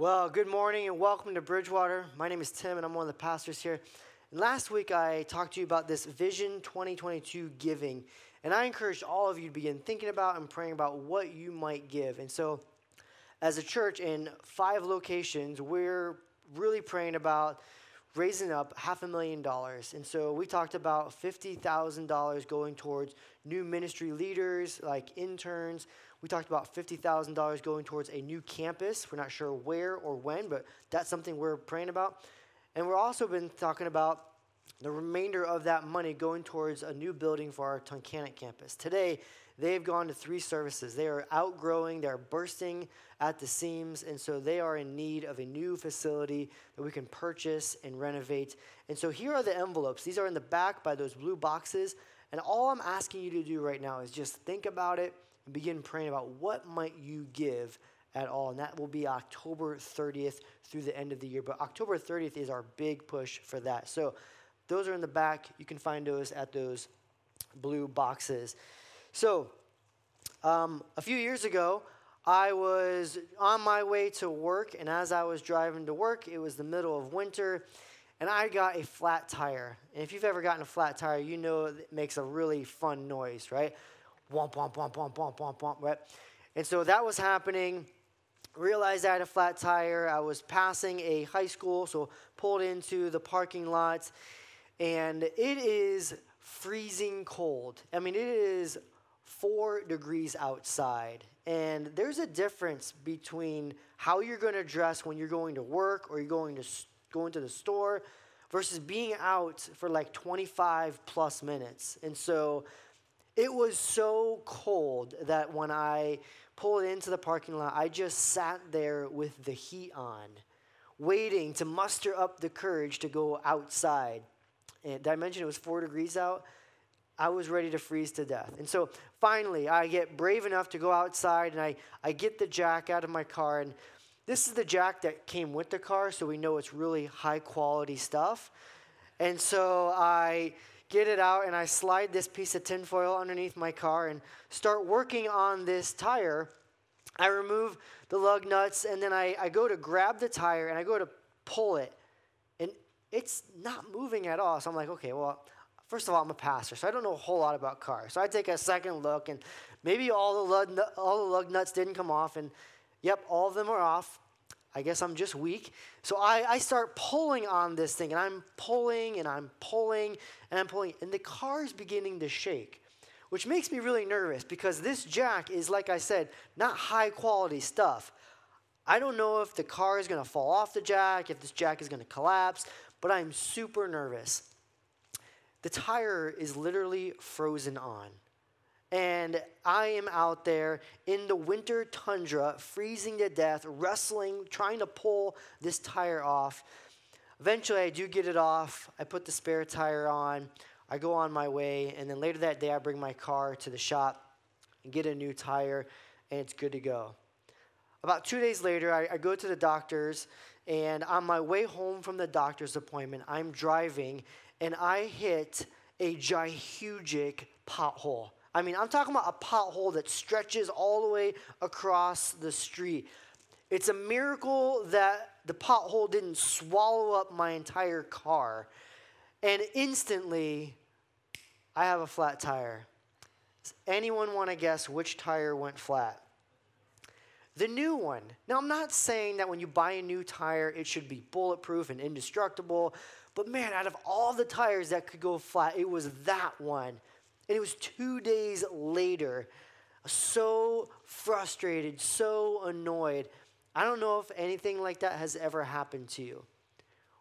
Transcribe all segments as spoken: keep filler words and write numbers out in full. Well, good morning and welcome to Bridgewater. My name is Tim and I'm one of the pastors here. And last week I talked to you about this Vision twenty twenty-two giving. And I encouraged all of you to begin thinking about and praying about what you might give. And so as a church in five locations, we're really praying about raising up half a million dollars. And so we talked about fifty thousand dollars going towards new ministry leaders, like interns. We talked about fifty thousand dollars going towards a new campus. We're not sure where or when, but that's something we're praying about. And we've also been talking about the remainder of that money going towards a new building for our Tunkhannock campus. Today, they've gone to three services. They are outgrowing, they're bursting at the seams, and so they are in need of a new facility that we can purchase and renovate. And so here are the envelopes. These are in the back by those blue boxes. And all I'm asking you to do right now is just think about it and begin praying about what might you give at all. And that will be October thirtieth through the end of the year. But October thirtieth is our big push for that. So those are in the back. You can find those at those blue boxes. So um, a few years ago, I was on my way to work, and as I was driving to work, it was the middle of winter, and I got a flat tire. And if you've ever gotten a flat tire, you know it makes a really fun noise, right? Womp, womp, womp, womp, womp, womp, womp, right? And so that was happening. Realized I had a flat tire. I was passing a high school, so pulled into the parking lot, and it is freezing cold. I mean, it is four degrees outside, and there's a difference between how you're going to dress when you're going to work or you're going to going to the store versus being out for like twenty-five plus minutes. And so it was so cold that when I pulled into the parking lot, I just sat there with the heat on, waiting to muster up the courage to go outside. And did I mention it was four degrees out? I was ready to freeze to death. And so finally, I get brave enough to go outside, and I, I get the jack out of my car. And this is the jack that came with the car, so we know it's really high-quality stuff. And so I get it out, and I slide this piece of tinfoil underneath my car and start working on this tire. I remove the lug nuts, and then I, I go to grab the tire, and I go to pull it. It's not moving at all. So I'm like, okay, well, first of all, I'm a pastor, so I don't know a whole lot about cars. So I take a second look, and maybe all the lug, all the lug nuts didn't come off, and yep, all of them are off. I guess I'm just weak. So I, I start pulling on this thing, and I'm pulling, and I'm pulling, and I'm pulling, and the car's beginning to shake, which makes me really nervous because this jack is, like I said, not high-quality stuff. I don't know if the car is going to fall off the jack, if this jack is going to collapse, but I'm super nervous. The tire is literally frozen on. And I am out there in the winter tundra, freezing to death, wrestling, trying to pull this tire off. Eventually, I do get it off. I put the spare tire on. I go on my way. And then later that day, I bring my car to the shop and get a new tire, and it's good to go. About two days later, I, I go to the doctor's, and on my way home from the doctor's appointment, I'm driving, and I hit a gigantic pothole. I mean, I'm talking about a pothole that stretches all the way across the street. It's a miracle that the pothole didn't swallow up my entire car, and instantly, I have a flat tire. Does anyone want to guess which tire went flat? The new one. Now, I'm not saying that when you buy a new tire, it should be bulletproof and indestructible. But man, out of all the tires that could go flat, it was that one. And it was two days later. So frustrated, so annoyed. I don't know if anything like that has ever happened to you,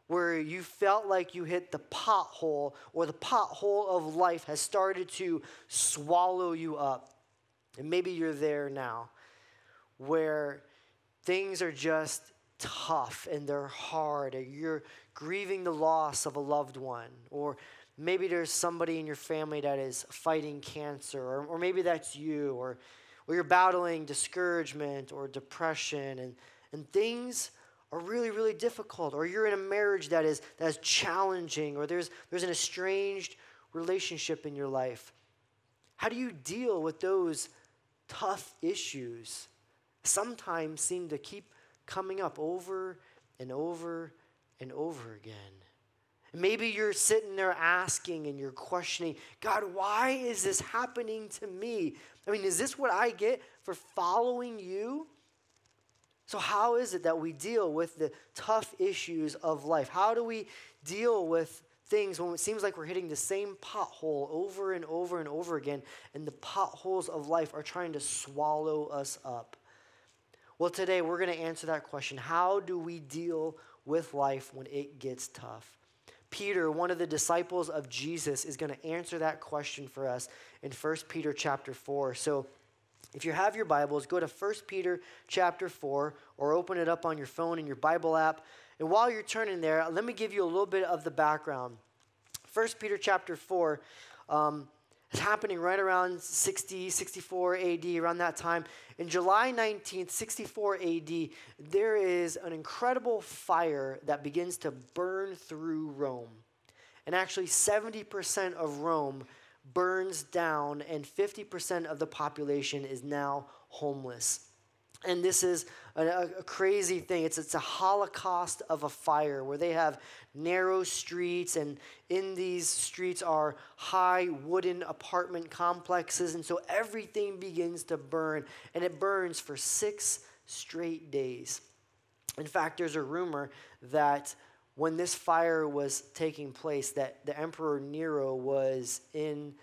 where you felt like you hit the pothole, or the pothole of life has started to swallow you up. And maybe you're there now, where things are just tough and they're hard, or you're grieving the loss of a loved one, or maybe there's somebody in your family that is fighting cancer, or, or maybe that's you, or, or you're battling discouragement or depression, and, and things are really, really difficult, or you're in a marriage that is that is challenging, or there's there's an estranged relationship in your life. How do you deal with those tough issues? Sometimes seem to keep coming up over and over and over again. Maybe you're sitting there asking and you're questioning, God, why is this happening to me? I mean, is this what I get for following you? So how is it that we deal with the tough issues of life? How do we deal with things when it seems like we're hitting the same pothole over and over and over again, and the potholes of life are trying to swallow us up? Well, today we're going to answer that question. How do we deal with life when it gets tough? Peter, one of the disciples of Jesus, is going to answer that question for us in First Peter chapter four. So if you have your Bibles, go to First Peter chapter four, or open it up on your phone in your Bible app. And while you're turning there, let me give you a little bit of the background. First Peter chapter four um, is happening right around sixty, sixty-four A D, around that time. In July nineteenth, sixty-four A D, there is an incredible fire that begins to burn through Rome. And actually seventy percent of Rome burns down, and fifty percent of the population is now homeless. And this is a, a crazy thing. It's it's a holocaust of a fire, where they have narrow streets, and in these streets are high wooden apartment complexes, and so everything begins to burn, and it burns for six straight days. In fact, there's a rumor that when this fire was taking place, that the Emperor Nero was in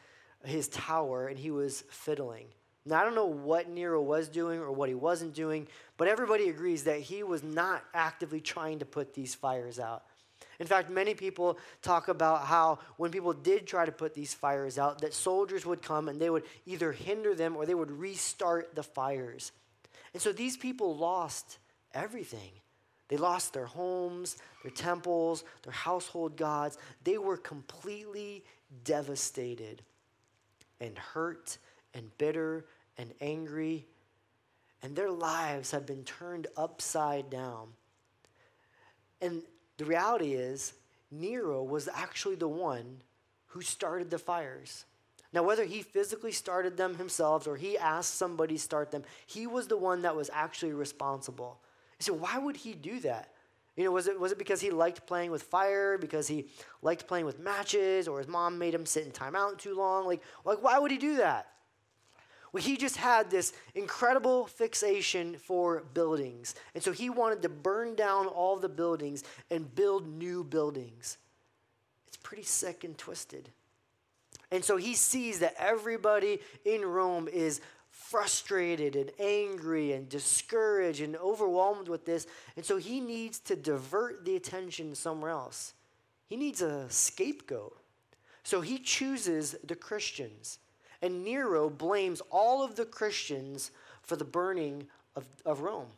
his tower and he was fiddling. Now, I don't know what Nero was doing or what he wasn't doing, but everybody agrees that he was not actively trying to put these fires out. In fact, many people talk about how when people did try to put these fires out, that soldiers would come and they would either hinder them or they would restart the fires. And so these people lost everything. They lost their homes, their temples, their household gods. They were completely devastated and hurt and bitter and angry, and their lives have been turned upside down. And the reality is, Nero was actually the one who started the fires. Now, whether he physically started them himself or he asked somebody to start them, he was the one that was actually responsible. So why would he do that? You know, was it was it because he liked playing with fire, because he liked playing with matches, or his mom made him sit in timeout too long? Like, like why would he do that? Well, he just had this incredible fixation for buildings. And so he wanted to burn down all the buildings and build new buildings. It's pretty sick and twisted. And so he sees that everybody in Rome is frustrated and angry and discouraged and overwhelmed with this. And so he needs to divert the attention somewhere else. He needs a scapegoat. So he chooses the Christians. And Nero blames all of the Christians for the burning of, of Rome,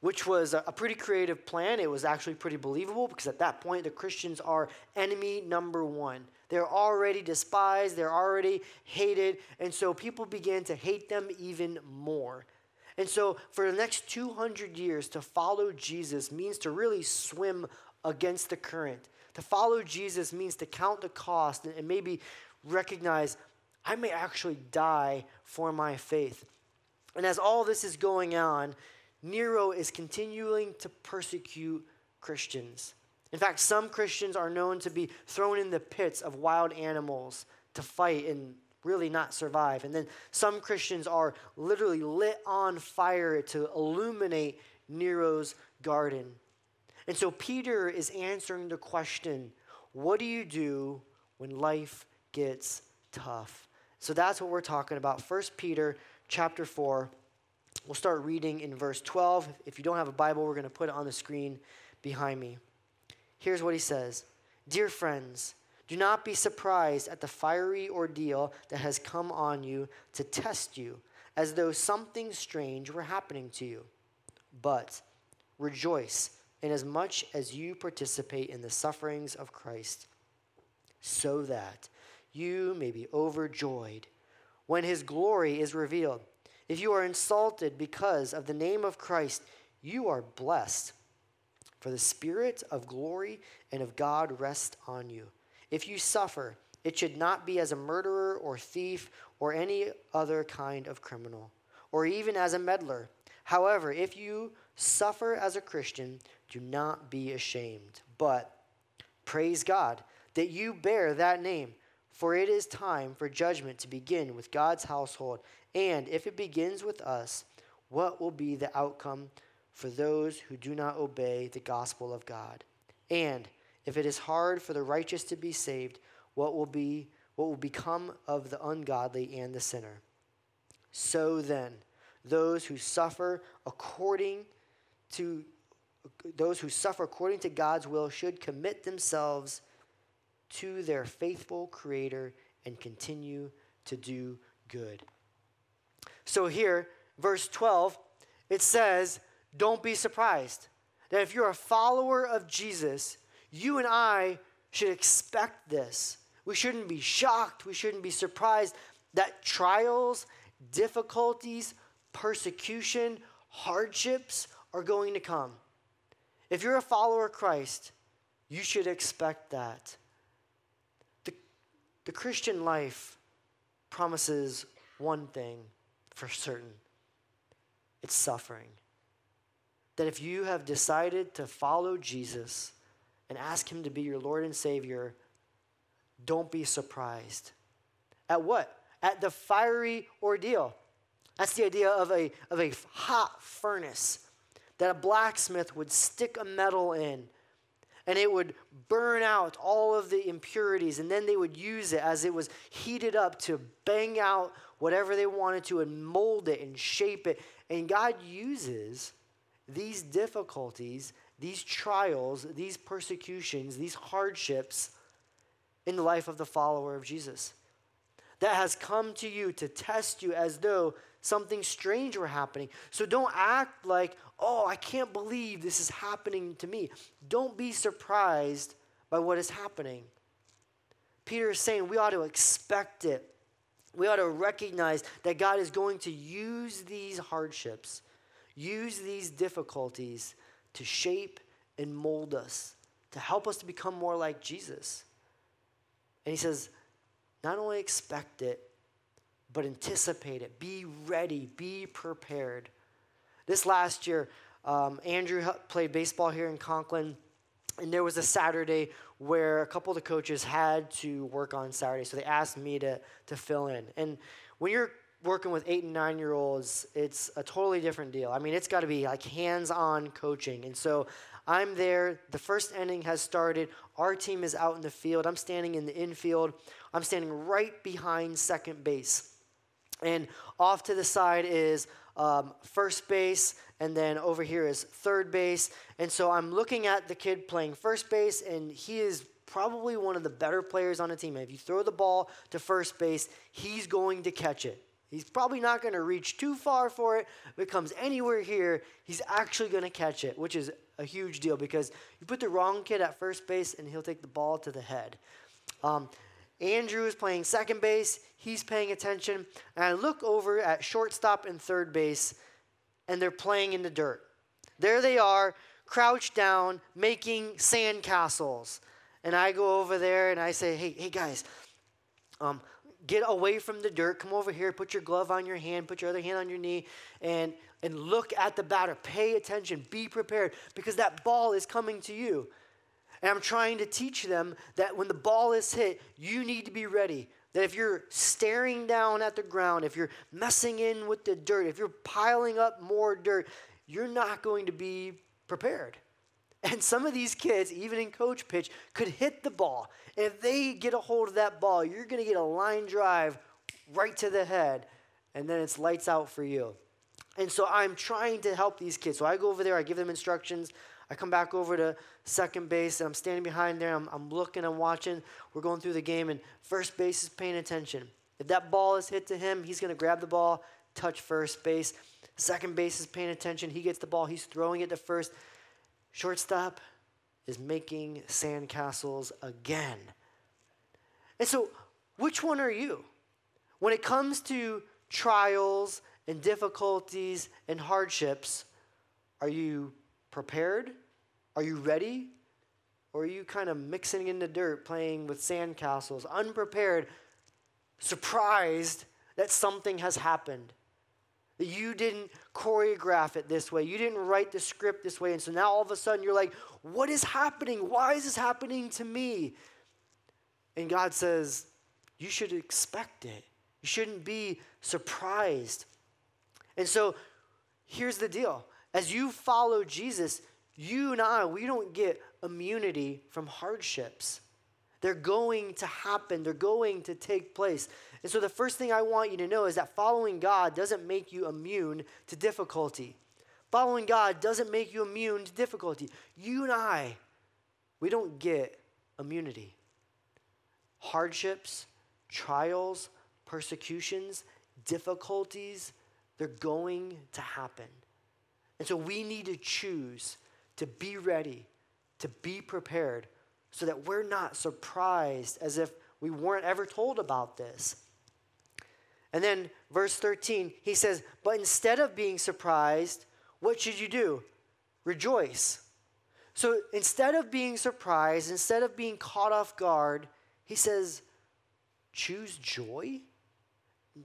which was a, a pretty creative plan. It was actually pretty believable, because at that point, the Christians are enemy number one. They're already despised. They're already hated. And so people began to hate them even more. And so for the next two hundred years, to follow Jesus means to really swim against the current. To follow Jesus means to count the cost and, and maybe recognize, I may actually die for my faith. And as all this is going on, Nero is continuing to persecute Christians. In fact, some Christians are known to be thrown in the pits of wild animals to fight and really not survive. And then some Christians are literally lit on fire to illuminate Nero's garden. And so Peter is answering the question, what do you do when life gets tough? So that's what we're talking about. First Peter chapter four. We'll start reading in verse twelve. If you don't have a Bible, we're going to put it on the screen behind me. Here's what he says. Dear friends, do not be surprised at the fiery ordeal that has come on you to test you, as though something strange were happening to you. But rejoice inasmuch as you participate in the sufferings of Christ, so that you may be overjoyed when his glory is revealed. If you are insulted because of the name of Christ, you are blessed. For the Spirit of glory and of God rests on you. If you suffer, it should not be as a murderer or thief or any other kind of criminal, or even as a meddler. However, if you Suffer as a Christian. Do not be ashamed, but praise God that you bear that name, for it is time for judgment to begin with God's household. And if it begins with us, what will be the outcome for those who do not obey the gospel of God? And if it is hard for the righteous to be saved, what will be what will become of the ungodly and the sinner? So then, those who suffer according to those who suffer according to God's will should commit themselves to their faithful Creator and continue to do good. So here, verse twelve, it says, don't be surprised that if you're a follower of Jesus, you and I should expect this. We shouldn't be shocked. We shouldn't be surprised that trials, difficulties, persecution, hardships are going to come. If you're a follower of Christ, you should expect that. The, the Christian life promises one thing for certain. It's suffering. That if you have decided to follow Jesus and ask him to be your Lord and Savior, don't be surprised. At what? At the fiery ordeal. That's the idea of a, of a hot furnace that a blacksmith would stick a metal in, and it would burn out all of the impurities, and then they would use it as it was heated up to bang out whatever they wanted to and mold it and shape it. And God uses these difficulties, these trials, these persecutions, these hardships in the life of the follower of Jesus. That has come to you to test you as though something strange were happening. So don't act like, oh, I can't believe this is happening to me. Don't be surprised by what is happening. Peter is saying we ought to expect it. We ought to recognize that God is going to use these hardships, use these difficulties to shape and mold us, to help us to become more like Jesus. And he says, not only expect it, but anticipate it. Be ready. Be prepared. This last year, um, Andrew Huck played baseball here in Conklin, and there was a Saturday where a couple of the coaches had to work on Saturday, so they asked me to, to fill in. And when you're working with eight and nine-year-olds, it's a totally different deal. I mean, it's got to be like hands-on coaching. And so I'm there. The first inning has started. Our team is out in the field. I'm standing in the infield. I'm standing right behind second base. And off to the side is um, first base, and then over here is third base. And so I'm looking at the kid playing first base, and he is probably one of the better players on the team. If you throw the ball to first base, he's going to catch it. He's probably not going to reach too far for it. If it comes anywhere here, he's actually going to catch it, which is a huge deal because you put the wrong kid at first base, and he'll take the ball to the head. Um, Andrew is playing second base. He's paying attention. And I look over at shortstop and third base, and they're playing in the dirt. There they are, crouched down, making sandcastles. And I go over there, and I say, hey, hey guys, um, get away from the dirt. Come over here. Put your glove on your hand. Put your other hand on your knee, and and look at the batter. Pay attention. Be prepared, because that ball is coming to you. And I'm trying to teach them that when the ball is hit, you need to be ready. That if you're staring down at the ground, if you're messing in with the dirt, if you're piling up more dirt, you're not going to be prepared. And some of these kids, even in coach pitch, could hit the ball. And if they get a hold of that ball, you're going to get a line drive right to the head, and then it's lights out for you. And so I'm trying to help these kids. So I go over there, I give them instructions. I come back over to second base, and I'm standing behind there. I'm, I'm looking, I'm watching. We're going through the game, and first base is paying attention. If that ball is hit to him, he's going to grab the ball, touch first base. Second base is paying attention. He gets the ball. He's throwing it to first. Shortstop is making sandcastles again. And so which one are you? When it comes to trials and difficulties and hardships, are you prepared? Are you ready? Or are you kind of mixing in the dirt, playing with sandcastles, unprepared, surprised that something has happened? That you didn't choreograph it this way. You didn't write the script this way. And so now all of a sudden you're like, what is happening? Why is this happening to me? And God says, you should expect it. You shouldn't be surprised. And so here's the deal. As you follow Jesus, you and I, we don't get immunity from hardships. They're going to happen. They're going to take place. And so the first thing I want you to know is that following God doesn't make you immune to difficulty. Following God doesn't make you immune to difficulty. You and I, we don't get immunity. Hardships, trials, persecutions, difficulties, they're going to happen. And so we need to choose to be ready, to be prepared, so that we're not surprised as if we weren't ever told about this. And then verse thirteen, he says, but instead of being surprised, what should you do? Rejoice. So instead of being surprised, instead of being caught off guard, he says, choose joy?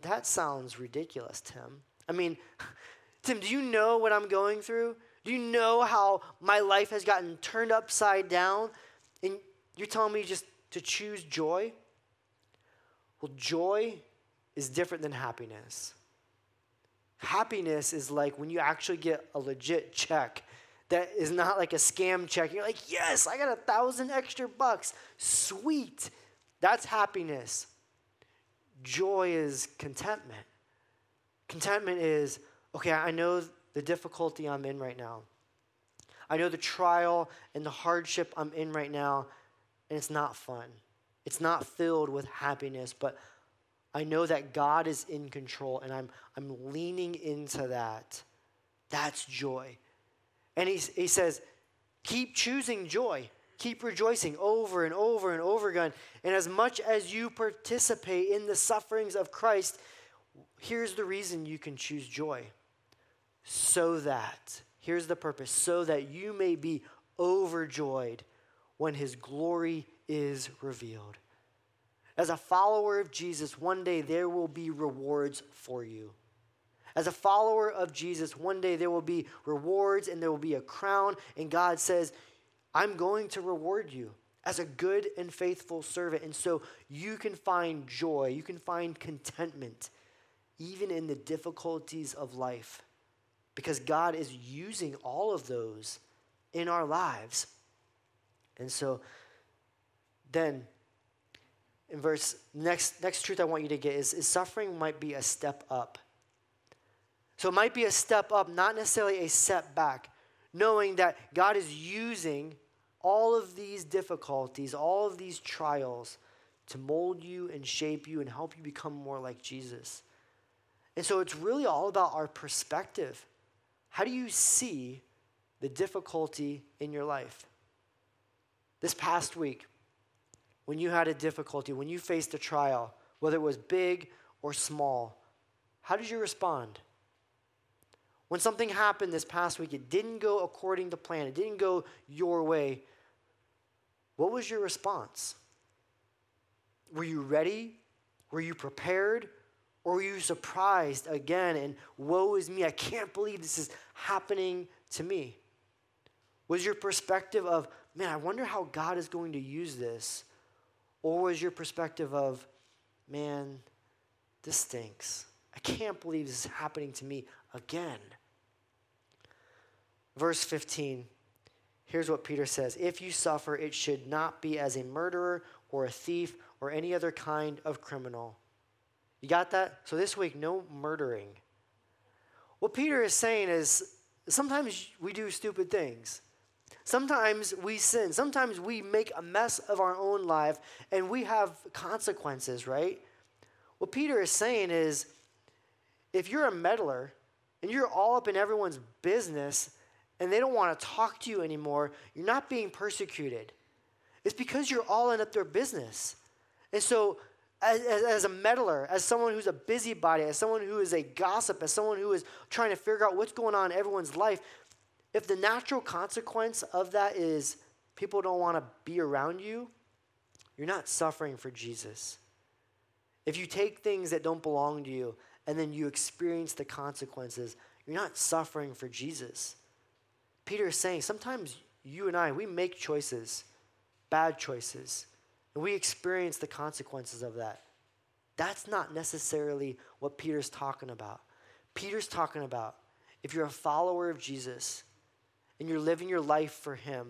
That sounds ridiculous, Tim. I mean, Tim, do you know what I'm going through? Do you know how my life has gotten turned upside down? And you're telling me just to choose joy? Well, joy is different than happiness. Happiness is like when you actually get a legit check that is not like a scam check. You're like, yes, I got a thousand extra bucks. Sweet. That's happiness. Joy is contentment. Contentment is, okay, I know the difficulty I'm in right now. I know the trial and the hardship I'm in right now, and it's not fun. It's not filled with happiness, but I know that God is in control, and I'm I'm leaning into that. That's joy. And he, he says, keep choosing joy. Keep rejoicing over and over and over again. And as much as you participate in the sufferings of Christ, here's the reason you can choose joy. So that... Here's the purpose, so that you may be overjoyed when his glory is revealed. As a follower of Jesus, one day there will be rewards for you. As a follower of Jesus, one day there will be rewards and there will be a crown. And God says, I'm going to reward you as a good and faithful servant. And so you can find joy, you can find contentment, even in the difficulties of life. Because God is using all of those in our lives. And so then in verse, next next truth I want you to get is, is suffering might be a step up. So it might be a step up, not necessarily a setback, knowing that God is using all of these difficulties, all of these trials to mold you and shape you and help you become more like Jesus. And so it's really all about our perspective. How do you see the difficulty in your life? This past week, when you had a difficulty, when you faced a trial, whether it was big or small, how did you respond? When something happened this past week, it didn't go according to plan, it didn't go your way, what was your response? Were you ready? Were you prepared? Or were you surprised again and woe is me, I can't believe this is happening to me? Was your perspective of, man, I wonder how God is going to use this? Or was your perspective of, man, this stinks. I can't believe this is happening to me again. Verse fifteen, here's what Peter says. If you suffer, it should not be as a murderer or a thief or any other kind of criminal. You got that? So this week, no murdering. What Peter is saying is sometimes we do stupid things. Sometimes we sin. Sometimes we make a mess of our own life and we have consequences, right? What Peter is saying is if you're a meddler and you're all up in everyone's business and they don't want to talk to you anymore, you're not being persecuted. It's because you're all in up their business. And so As, as, as a meddler, as someone who's a busybody, as someone who is a gossip, as someone who is trying to figure out what's going on in everyone's life, if the natural consequence of that is people don't want to be around you, you're not suffering for Jesus. If you take things that don't belong to you and then you experience the consequences. You're not suffering for Jesus. Peter is saying sometimes you and I, we make choices, bad choices, and we experience the consequences of that. That's not necessarily what Peter's talking about. Peter's talking about if you're a follower of Jesus and you're living your life for him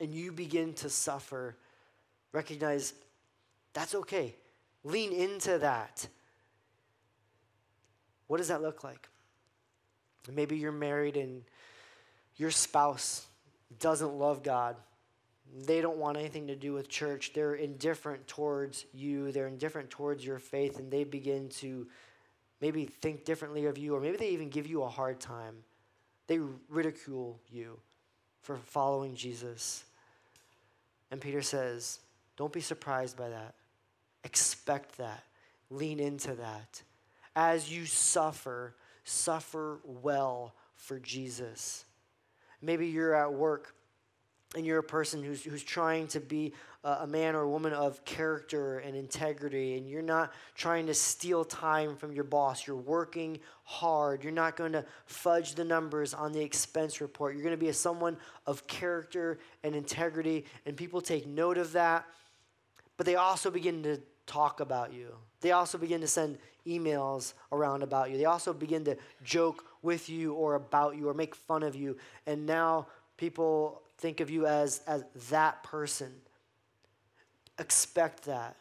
and you begin to suffer, recognize that's okay. Lean into that. What does that look like? Maybe you're married and your spouse doesn't love God. They don't want anything to do with church. They're indifferent towards you. They're indifferent towards your faith, and they begin to maybe think differently of you, or maybe they even give you a hard time. They ridicule you for following Jesus. And Peter says, don't be surprised by that. Expect that. Lean into that. As you suffer, suffer well for Jesus. Maybe you're at work and you're a person who's who's trying to be a, a man or a woman of character and integrity, and you're not trying to steal time from your boss. You're working hard. You're not going to fudge the numbers on the expense report. You're going to be a, someone of character and integrity, and people take note of that, but they also begin to talk about you. They also begin to send emails around about you. They also begin to joke with you or about you or make fun of you, and now people think of you as, as that person. Expect that.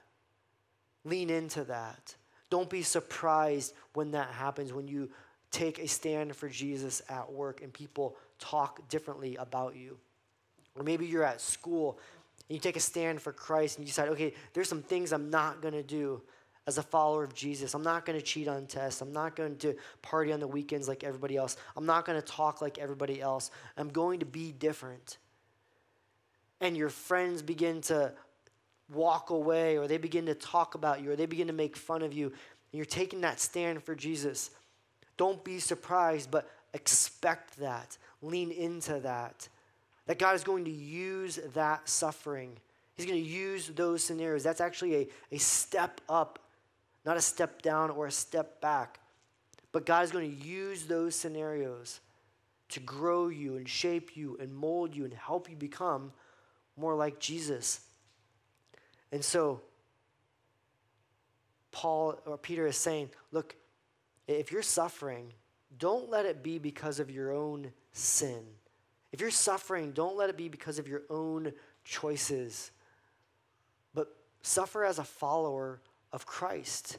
Lean into that. Don't be surprised when that happens, when you take a stand for Jesus at work and people talk differently about you. Or maybe you're at school and you take a stand for Christ and you decide, okay, there's some things I'm not going to do as a follower of Jesus. I'm not going to cheat on tests. I'm not going to party on the weekends like everybody else. I'm not going to talk like everybody else. I'm going to be different. And your friends begin to walk away, or they begin to talk about you, or they begin to make fun of you, and you're taking that stand for Jesus. Don't be surprised, but expect that. Lean into that. That God is going to use that suffering. He's going to use those scenarios. That's actually a, a step up, not a step down or a step back. But God is going to use those scenarios to grow you and shape you and mold you and help you become more like Jesus. And so Paul or Peter is saying, look, if you're suffering, don't let it be because of your own sin. If you're suffering, don't let it be because of your own choices, but suffer as a follower of Christ.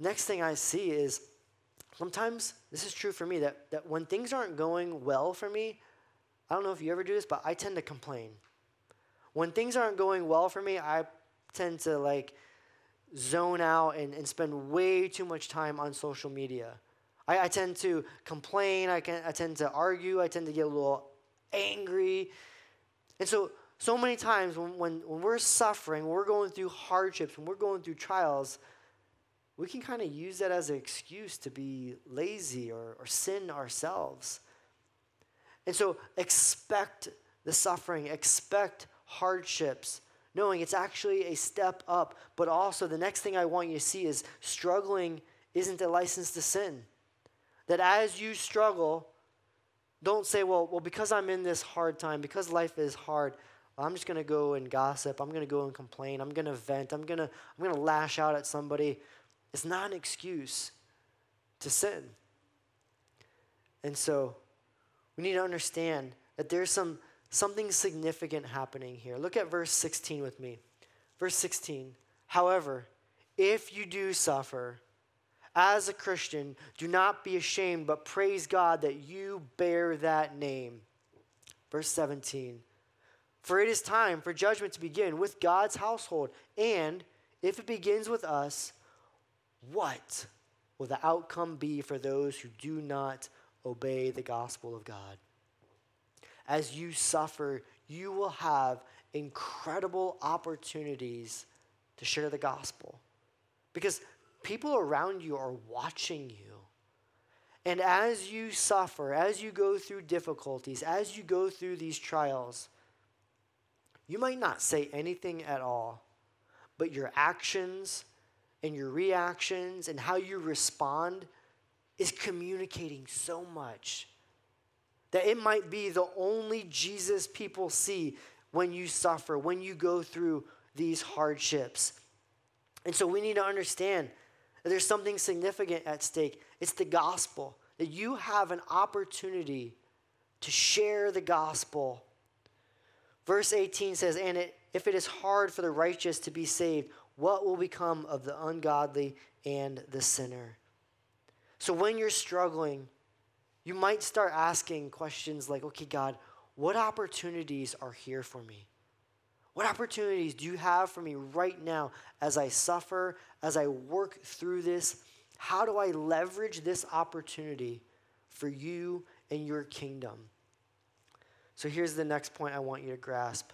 Next thing I see is sometimes, this is true for me, that, that when things aren't going well for me, I don't know if you ever do this, but I tend to complain. When things aren't going well for me, I tend to like zone out and, and spend way too much time on social media. I, I tend to complain. I, can, I tend to argue. I tend to get a little angry. And so, so many times when, when, when we're suffering, when we're going through hardships, when we're going through trials, we can kind of use that as an excuse to be lazy or, or sin ourselves. And so expect the suffering, expect hardships, knowing it's actually a step up. But also the next thing I want you to see is struggling isn't a license to sin. That as you struggle, don't say, well, well, because I'm in this hard time, because life is hard, I'm just going to go and gossip. I'm going to go and complain. I'm going to vent. I'm going to I'm going to lash out at somebody. It's not an excuse to sin. And so we need to understand that there's some something significant happening here. Look at verse sixteen with me. Verse sixteen, however, if you do suffer as a Christian, do not be ashamed, but praise God that you bear that name. Verse seventeen, for it is time for judgment to begin with God's household, and if it begins with us, what will the outcome be for those who do not obey the gospel of God? As you suffer, you will have incredible opportunities to share the gospel, because people around you are watching you. And as you suffer, as you go through difficulties, as you go through these trials, you might not say anything at all, but your actions, and your reactions and how you respond is communicating so much that it might be the only Jesus people see when you suffer, when you go through these hardships. And so we need to understand that there's something significant at stake. It's the gospel, that you have an opportunity to share the gospel. Verse eighteen says, and it, if it is hard for the righteous to be saved, what will become of the ungodly and the sinner? So when you're struggling, you might start asking questions like, okay, God, what opportunities are here for me? What opportunities do you have for me right now as I suffer, as I work through this? How do I leverage this opportunity for you and your kingdom? So here's the next point I want you to grasp.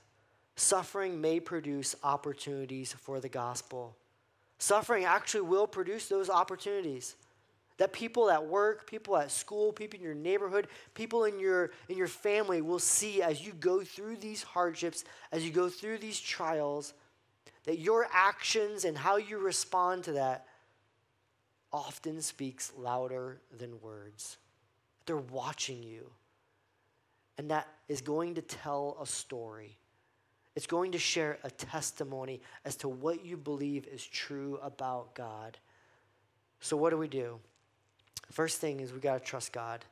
Suffering may produce opportunities for the gospel. Suffering actually will produce those opportunities. That people at work, people at school, people in your neighborhood, people in your in your family will see as you go through these hardships, as you go through these trials, that your actions and how you respond to that often speaks louder than words. They're watching you. And that is going to tell a story. It's going to share a testimony as to what you believe is true about God. So what do we do? First thing is we got to trust God.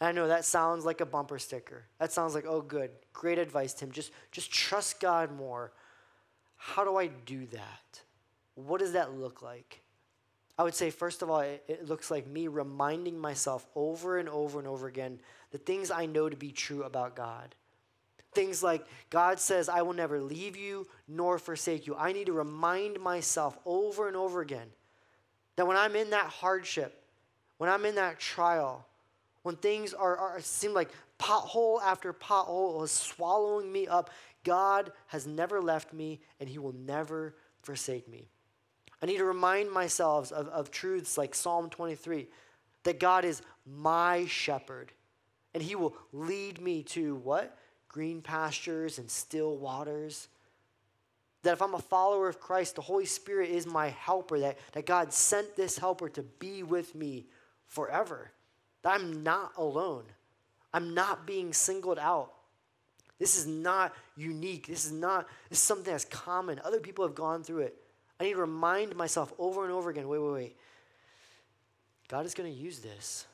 And I know that sounds like a bumper sticker. That sounds like, oh, good, great advice, Tim. Just, just trust God more. How do I do that? What does that look like? I would say, first of all, it, it looks like me reminding myself over and over and over again the things I know to be true about God. Things like, God says, I will never leave you nor forsake you. I need to remind myself over and over again that when I'm in that hardship, when I'm in that trial, when things are, are seem like pothole after pothole is swallowing me up, God has never left me and he will never forsake me. I need to remind myself of, of truths like Psalm twenty-three, that God is my shepherd and he will lead me to what? Green pastures and still waters. That if I'm a follower of Christ, the Holy Spirit is my helper, that, that God sent this helper to be with me forever, that I'm not alone. I'm not being singled out. This is not unique. This is not, this is something that's common. Other people have gone through it. I need to remind myself over and over again, wait, wait, wait. God is going to use this.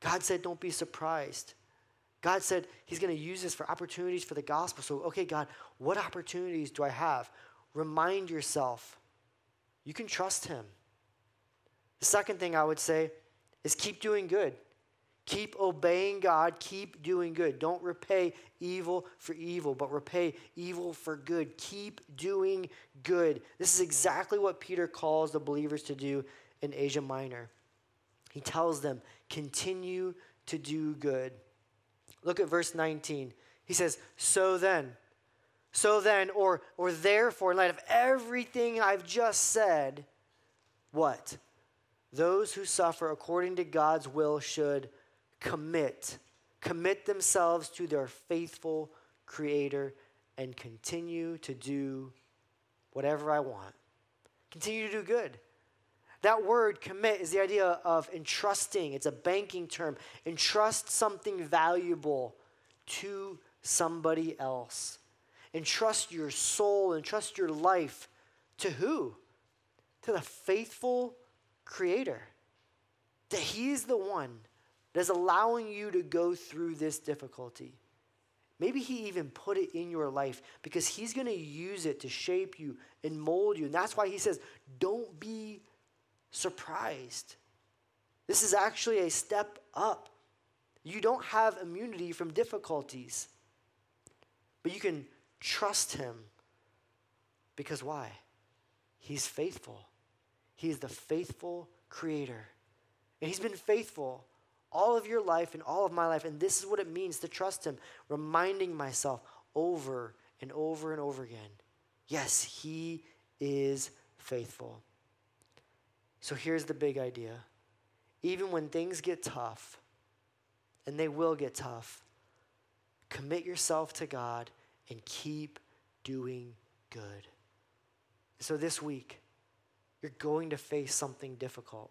God said, don't be surprised. God said he's going to use this for opportunities for the gospel. So, okay, God, what opportunities do I have? Remind yourself, you can trust him. The second thing I would say is keep doing good. Keep obeying God. Keep doing good. Don't repay evil for evil, but repay evil for good. Keep doing good. This is exactly what Peter calls the believers to do in Asia Minor. He tells them, continue to do good. Look at verse nineteen. He says, so then, so then, or or therefore, in light of everything I've just said, what? Those who suffer according to God's will should commit, commit themselves to their faithful Creator and continue to do whatever I want. Continue to do good. That word commit is the idea of entrusting. It's a banking term. Entrust something valuable to somebody else. Entrust your soul, entrust your life to who? To the faithful Creator. That he's the one that is allowing you to go through this difficulty. Maybe he even put it in your life because he's going to use it to shape you and mold you. And that's why he says, don't be surprised. This is actually a step up. You don't have immunity from difficulties, but you can trust him because why? He's faithful. He is the faithful Creator, and he's been faithful all of your life and all of my life, and this is what it means to trust him, reminding myself over and over and over again. Yes, he is faithful. So here's the big idea. Even when things get tough, and they will get tough, commit yourself to God and keep doing good. So this week, You're going to face something difficult.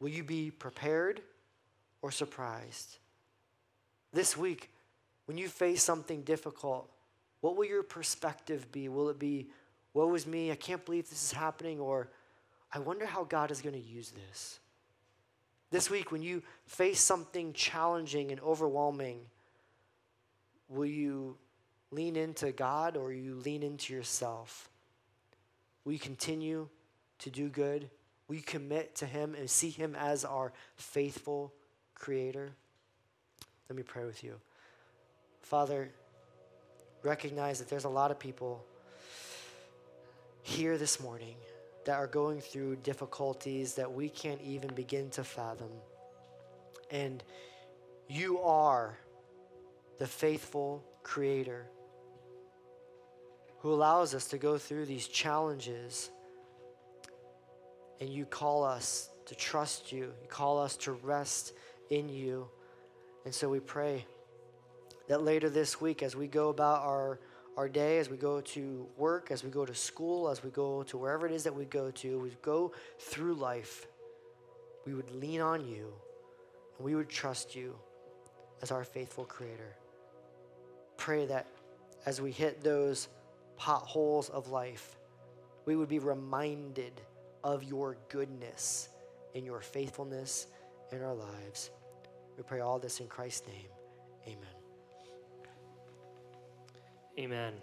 Will you be prepared or surprised? This week, when you face something difficult, what will your perspective be? Will it be, woe is me, I can't believe this is happening, or I wonder how God is going to use this? This week, when you face something challenging and overwhelming, will you lean into God or you lean into yourself? Will you continue to do good? Will you commit to him and see him as our faithful creator? Let me pray with you. Father, recognize that there's a lot of people here this morning that are going through difficulties that we can't even begin to fathom. And you are the faithful creator who allows us to go through these challenges, and you call us to trust you. You call us to rest in you. And so we pray that later this week, as we go about our, our day, as we go to work, as we go to school, as we go to wherever it is that we go to, we go through life, we would lean on you and we would trust you as our faithful creator. Pray that as we hit those potholes of life, we would be reminded of your goodness and your faithfulness in our lives. We pray all this in Christ's name. Amen. Amen.